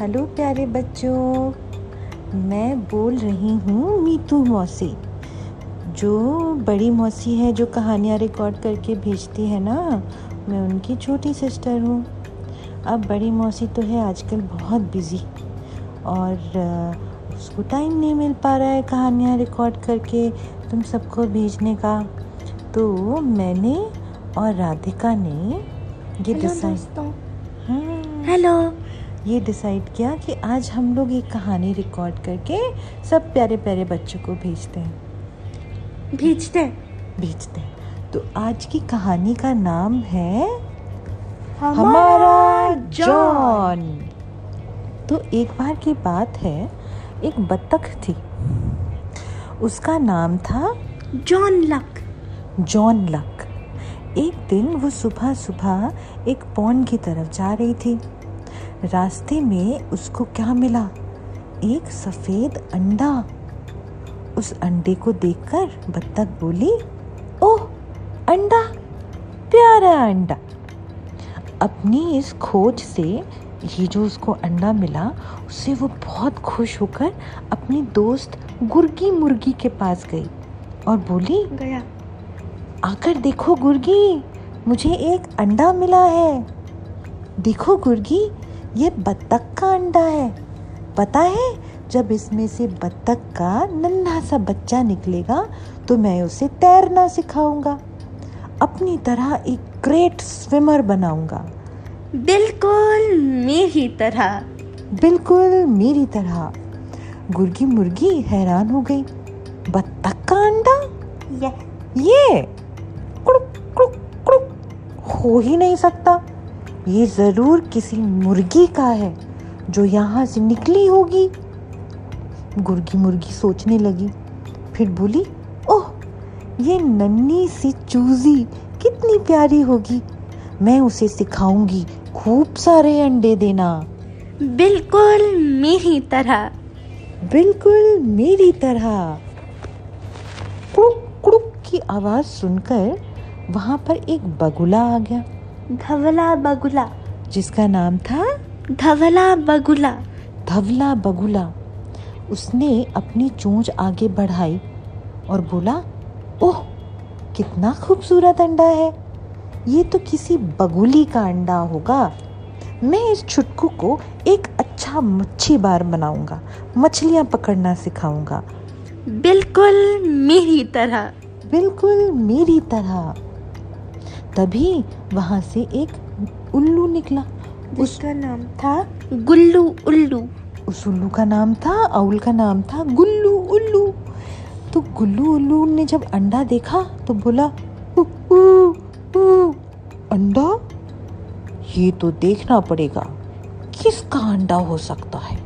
Hello प्यारे बच्चों, मैं बोल रही हूँ मीतू मौसी, जो बड़ी मौसी है जो कहानियाँ रिकॉर्ड करके भेजती है ना। मैं उनकी छोटी सिस्टर हूँ। अब बड़ी मौसी तो है आजकल बहुत बिज़ी और उसको टाइम नहीं मिल पा रहा है कहानियाँ रिकॉर्ड करके तुम सबको भेजने का। तो मैंने और राधिका ने ये डिसाइड किया कि आज हम लोग ये कहानी रिकॉर्ड करके सब प्यारे प्यारे बच्चों को भेजते हैं। तो आज की कहानी का नाम है हमारा जॉन। तो एक बार की बात है, एक बत्तख थी, उसका नाम था जॉन लक। एक दिन वो सुबह सुबह एक पॉन्ड की तरफ जा रही थी। रास्ते में उसको क्या मिला? एक सफ़ेद अंडा। उस अंडे को देखकर बत्तख बोली, ओह अंडा, प्यारा अंडा। अपनी इस खोज से, ये जो उसको अंडा मिला उससे वो बहुत खुश होकर अपनी दोस्त गुर्गी मुर्गी के पास गई और बोली, गया आकर देखो गुर्गी, मुझे एक अंडा मिला है। देखो गुर्गी, ये बत्तख का अंडा है। पता है, जब इसमें से बत्तख का नन्हा सा बच्चा निकलेगा तो मैं उसे तैरना सिखाऊंगा, अपनी तरह एक ग्रेट स्विमर बनाऊंगा। बिल्कुल मेरी तरह। गुर्गी मुर्गी हैरान हो गई, बत्तख का अंडा ये कुड़ुक कुड़ुक कुड़ुक हो ही नहीं सकता। ये ज़रूर किसी मुर्गी का है जो यहाँ से निकली होगी। गुर्गी मुर्गी सोचने लगी, फिर बोली, ओह ये नन्ही सी चूजी कितनी प्यारी होगी, मैं उसे सिखाऊंगी खूब सारे अंडे देना। बिल्कुल मेरी तरह। कुड़ुक कुड़ुक की आवाज़ सुनकर वहाँ पर एक बगुला आ गया, धवला बगुला जिसका नाम था। उसने अपनी चोंच आगे बढ़ाई और बोला, ओह कितना खूबसूरत अंडा है, ये तो किसी बगुली का अंडा होगा। मैं इस छुटकू को एक अच्छा मच्छी बार बनाऊंगा, मछलियाँ पकड़ना सिखाऊंगा। बिल्कुल मेरी तरह। तभी वहाँ से एक उल्लू निकला, उसका नाम था गुल्लू उल्लू। उस उल्लू का नाम था, आउल का नाम था गुल्लू उल्लू। तो गुल्लू उल्लू ने जब अंडा देखा तो बोला, अंडा, ये तो देखना पड़ेगा किसका अंडा हो सकता है।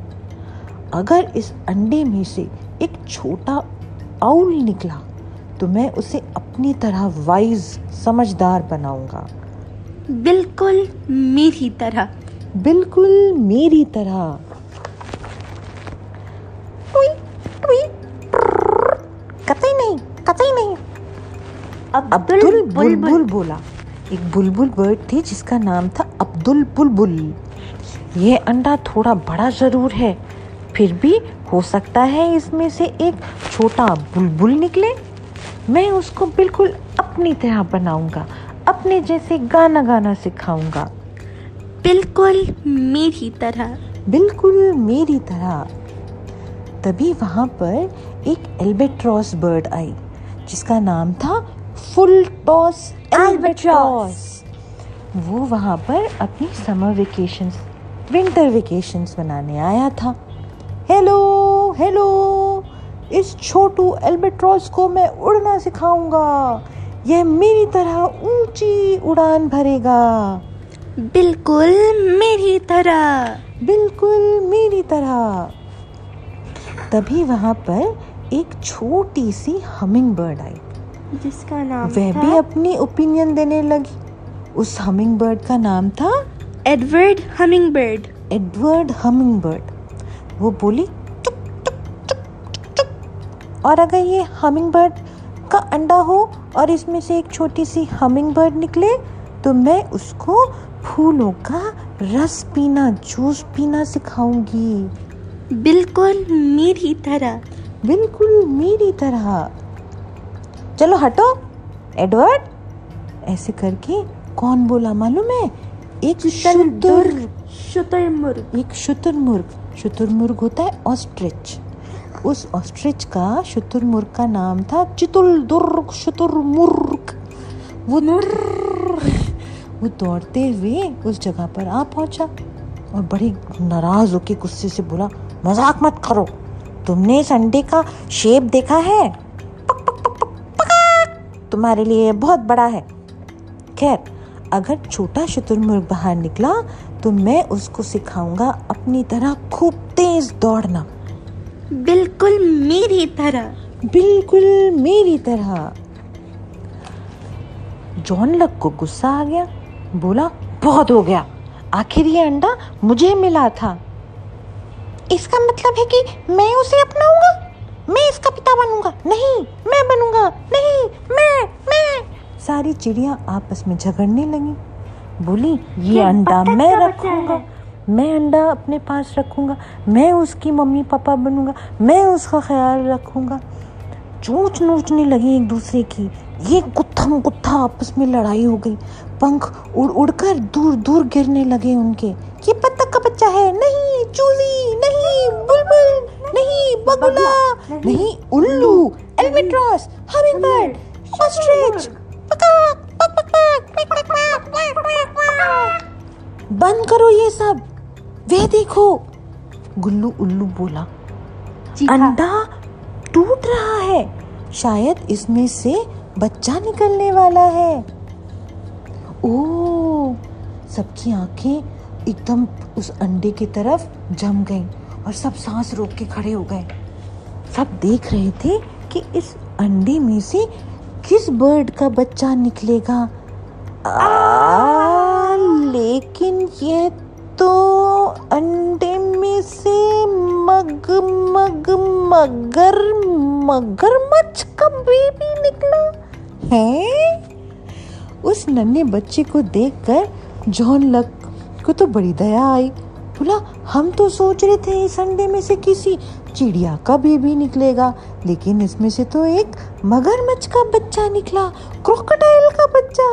अगर इस अंडे में से एक छोटा आउल निकला तो मैं उसे अपनी तरह वाइज, समझदार बनाऊंगा। बिल्कुल मेरी तरह। कतई नहीं। अब्दुल बुलबुल बोला। एक बुलबुल बर्ड थी जिसका नाम था अब्दुल बुलबुल। ये अंडा थोड़ा बड़ा ज़रूर है, फिर भी हो सकता है इसमें से एक छोटा बुलबुल निकले। मैं उसको बिल्कुल अपनी तरह बनाऊंगा, अपने जैसे गाना सिखाऊंगा। बिल्कुल मेरी तरह। तभी वहाँ पर एक अल्बाट्रॉस बर्ड आई जिसका नाम था फुल टॉस अल्बाट्रॉस। वो वहाँ पर अपनी विंटर वेकेशंस मनाने आया था। हेलो, इस छोटू अल्बाट्रॉस को मैं उड़ना सिखाऊंगा, यह मेरी तरह ऊंची उड़ान भरेगा। बिल्कुल मेरी तरह। तभी वहाँ पर एक छोटी सी हमिंगबर्ड आई जिसका नाम वह था? भी अपनी ओपिनियन देने लगी। उस हमिंगबर्ड का नाम था एडवर्ड हमिंगबर्ड। वो बोली, टुक टुक टुक टुक टुक, और अगर ये हमिंगबर्ड का अंडा हो और इसमें से एक छोटी सी हमिंगबर्ड निकले तो मैं उसको फूलों का रस पीना, जूस पीना सिखाऊंगी। बिल्कुल मेरी तरह, बिल्कुल मेरी तरह। चलो हटो एडवर्ड, ऐसे करके कौन बोला मालूम है? एक शुतुरमुर्ग, एक शुतुरमुर्ग होता है ऑस्ट्रिच। उस ऑस्ट्रिच का शुतुरमुर्ग का नाम था चितुल दुर्ग शुतुरमुर्ग। वो दौड़ते हुए उस जगह पर आ पहुंचा और बड़ी नाराज होके गुस्से से बोला, मजाक मत करो, तुमने इस अंडे का शेप देखा है? पक पक पक पक पक, तुम्हारे लिए बहुत बड़ा है। खैर, अगर छोटा शुतुरमुर्ग बाहर निकला तो मैं उसको सिखाऊंगा अपनी तरह खूब तेज दौड़ना। बिल्कुल मेरी तरह, बिल्कुल मेरी तरह। जॉन लक को गुस्सा आ गया, बोला बहुत हो गया, आखिर ये अंडा मुझे मिला था। इसका मतलब है कि मैं उसे अपनाऊंगा, मैं इसका पिता बनूंगा। नहीं मैं बनूंगा, नहीं मैं। सारी चिड़िया आपस में झगड़ने लगी। बोली ये अंडा मैं रखूंगा, मैं अंडा अपने पास रखूंगा, मैं उसकी मम्मी पापा बनूंगा, मैं उसका ख्याल रखूंगा। चोंच नोचने लगी एक दूसरे की। ये गुत्थम गुत्था आपस में लड़ाई हो गई। पंख उड़ उड़ कर दूर दूर गिरने लगे उनके। ये बत्तख का बच्चा है, नहीं चूजी, नहीं बुलबुल, नहीं बगुला, नहीं उल्लू, अल्बाट्रॉस, हमिंगबर्ड, ऑस्ट्रिच। बंद करो ये सब, वे देखो, गुल्लू उल्लू बोला, अंडा टूट रहा है, शायद इसमें से बच्चा निकलने वाला है। ओ, सबकी आंखें एकदम उस अंडे की तरफ जम गईं और सब सांस रोक के खड़े हो गए। सब देख रहे थे कि इस अंडे में से किस बर्ड का बच्चा निकलेगा। लेकिन ये तो अंडे में से मगरमच्छ का बेबी निकला है। उस नन्हे बच्चे को देखकर जॉन लक को तो बड़ी दया आई। बोला हम तो सोच रहे थे इस अंडे में से किसी चिड़िया का बेबी निकलेगा, लेकिन इसमें से तो एक मगरमच्छ का बच्चा निकला, क्रोकोडाइल का बच्चा।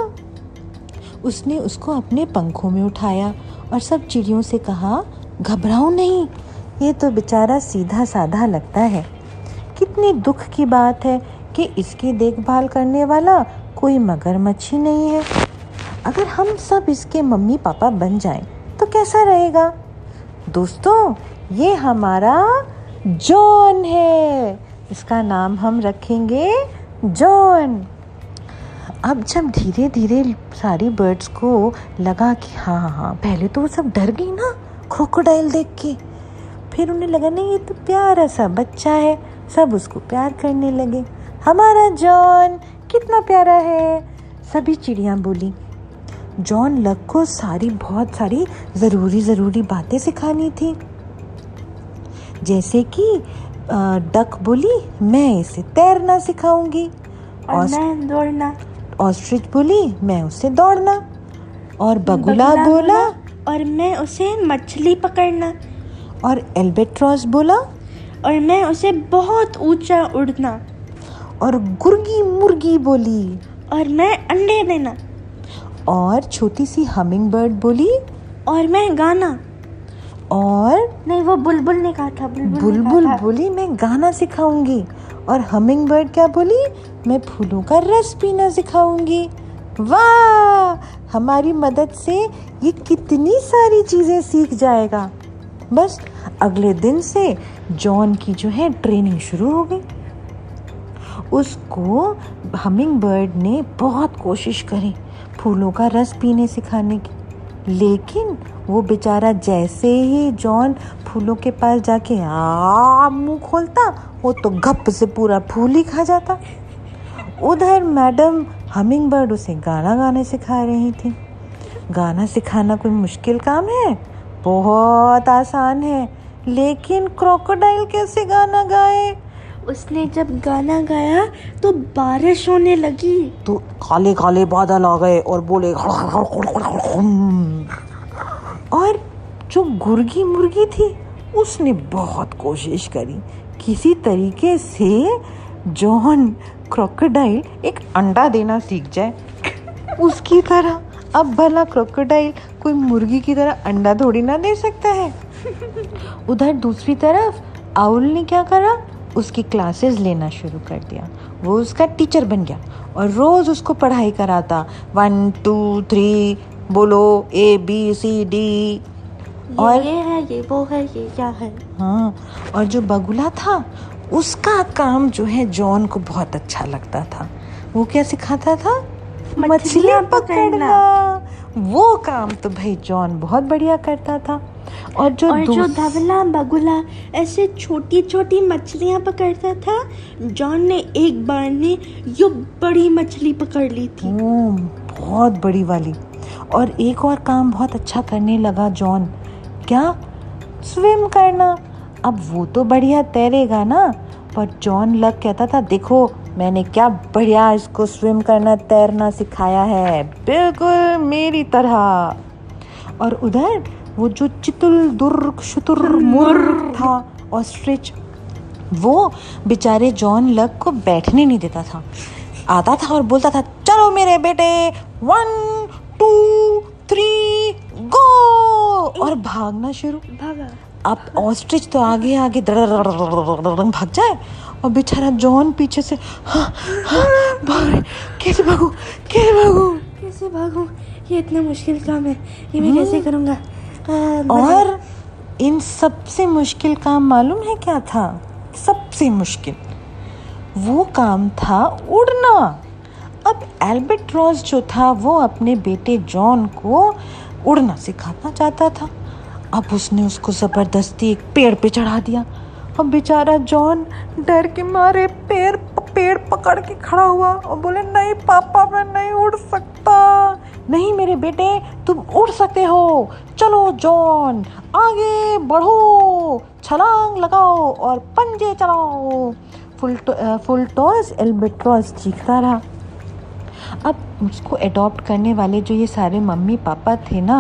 उसने उसको अपने पंखों में उठाया और सब चिड़ियों से कहा, घबराओ नहीं, ये तो बेचारा सीधा साधा लगता है। कितने दुख की बात है कि इसकी देखभाल करने वाला कोई मगरमच्छ ही नहीं है। अगर हम सब इसके मम्मी पापा बन जाएं तो कैसा रहेगा। दोस्तों, ये हमारा जॉन है, इसका नाम हम रखेंगे जॉन। अब जब धीरे धीरे सारी बर्ड्स को लगा कि हाँ, पहले तो वो सब डर गई ना क्रोकोडाइल देख के, फिर उन्हें लगा नहीं ये तो प्यारा सा बच्चा है, सब उसको प्यार करने लगे। हमारा जॉन कितना प्यारा है, सभी चिड़ियाँ बोली। जॉन लक को बहुत सारी ज़रूरी बातें सिखानी थी, जैसे कि डक बोली मैं इसे तैरना सिखाऊंगी, और मैं दौड़ना। ऑस्ट्रिच बोली मैं उसे दौड़ना, और बगुला बोला और मैं उसे मछली पकड़ना, और अल्बाट्रॉस बोला और मैं उसे बहुत ऊंचा उड़ना, और गुर्गी मुर्गी बोली और मैं अंडे देना, और छोटी सी हमिंगबर्ड बोली और मैं गाना, और नहीं वो बुलबुल ने कहा था, बुलबुल बोली मैं गाना सिखाऊंगी, और हमिंगबर्ड क्या बोली, मैं फूलों का रस पीना सिखाऊंगी। वाह, हमारी मदद से ये कितनी सारी चीज़ें सीख जाएगा। बस अगले दिन से जॉन की ट्रेनिंग शुरू हो गई। उसको हमिंगबर्ड ने बहुत कोशिश करी फूलों का रस पीने सिखाने की, लेकिन वो बेचारा जैसे ही जॉन फूलों के पास जाके मुंह खोलता, वो तो गप से पूरा फूल ही खा जाता। उधर मैडम हमिंगबर्ड उसे गाना गाने सिखा रही थी। गाना सिखाना कोई मुश्किल काम है? बहुत आसान है। लेकिन क्रोकोडाइल कैसे गाना गाए? उसने जब गाना गाया तो बारिश होने लगी, तो काले काले बादल आ गए और बोले और जो गुर्गी मुर्गी थी उसने बहुत कोशिश करी, किसी तरीके से जॉन क्रोकोडाइल एक अंडा देना सीख जाए उसकी तरह। अब भला क्रोकोडाइल कोई मुर्गी की तरह अंडा थोड़ी ना दे सकता है। उधर दूसरी तरफ आउल ने क्या करा, उसकी क्लासेस लेना शुरू कर दिया। वो उसका टीचर बन गया और रोज़ उसको पढ़ाई कराता, 1 2 3 बोलो ABCD और ये है ये वो है ये क्या है। हाँ, और जो बगुला था उसका काम जो है जॉन को बहुत अच्छा लगता था। वो क्या सिखाता था, मछलियाँ पकड़ना। वो काम तो भाई जॉन बहुत बढ़िया करता था। और जो धवला बगुला ऐसे छोटी छोटी मछलियाँ पकड़ता था, जॉन ने एक बार ने ये बड़ी मछली पकड़ ली थी, बहुत बड़ी वाली। और एक और काम बहुत अच्छा करने लगा जॉन, क्या, स्विम करना। अब वो तो बढ़िया तैरेगा ना, पर जॉन लक कहता था, देखो मैंने क्या बढ़िया इसको स्विम करना तैरना सिखाया है, बिल्कुल मेरी तरह। और उधर वो जो चितुल दुर्ग शुतुरमुर्ग था, ऑस्ट्रिच, वो बेचारे जॉन लक को बैठने नहीं देता था। आता था और बोलता था, चलो मेरे बेटे 1 2 3 गो, और भागना शुरू। अब ऑस्ट्रिच तो आगे आगे भाग जाए और बेचारा जॉन पीछे से कैसे भागू, ये इतना मुश्किल काम है, ये मैं कैसे करूँगा। और इन सबसे मुश्किल काम मालूम है क्या था, सबसे मुश्किल वो काम था उड़ना। अब अल्बाट्रॉस जो था वो अपने बेटे जॉन को उड़ना सिखाना चाहता था। अब उसने उसको ज़बरदस्ती एक पेड़ पे चढ़ा दिया। अब बेचारा जॉन डर के मारे पेड़ पकड़ के खड़ा हुआ और बोले, नहीं पापा मैं नहीं उड़ सकता। नहीं मेरे बेटे तुम उड़ सकते हो, चलो जॉन आगे बढ़ो, छलांग लगाओ और पंजे चलाओ। फुल टॉस अल्बाट्रॉस चीखता रहा। अब उसको एडॉप्ट करने वाले जो ये सारे मम्मी पापा थे ना,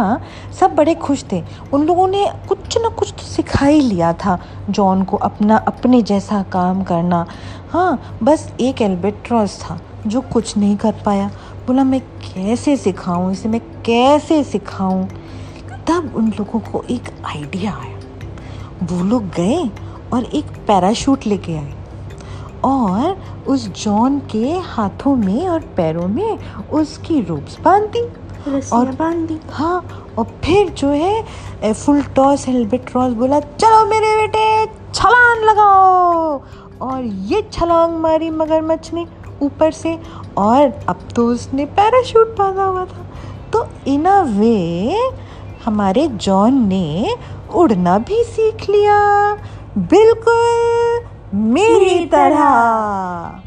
सब बड़े खुश थे। उन लोगों ने कुछ ना कुछ तो सिखा ही लिया था जॉन को अपना अपने जैसा काम करना। हाँ, बस एक अल्बाट्रॉस था जो कुछ नहीं कर पाया। बोला मैं कैसे सिखाऊं इसे, मैं कैसे सिखाऊं। तब उन लोगों को एक आइडिया आया। वो लोग गए और एक पैराशूट लेके आए और उस जॉन के हाथों में और पैरों में उसकी रोप्स बांध दी। हाँ, और फिर जो है फुल टॉस अल्बाट्रॉस बोला, चलो मेरे बेटे छलांग लगाओ। और ये छलांग मारी मगरमच्छ ने ऊपर से, और अब तो उसने पैराशूट बांधा हुआ था। तो इन अ वे हमारे जॉन ने उड़ना भी सीख लिया, बिल्कुल मेरी तरह।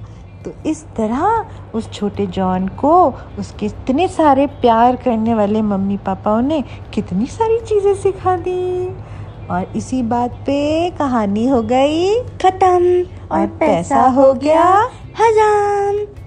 तो इस तरह उस छोटे जॉन को उसके इतने सारे प्यार करने वाले मम्मी पापाओं ने कितनी सारी चीज़ें सिखा दी। और इसी बात पे कहानी हो गई खत्म और पैसा हो गया हजाम।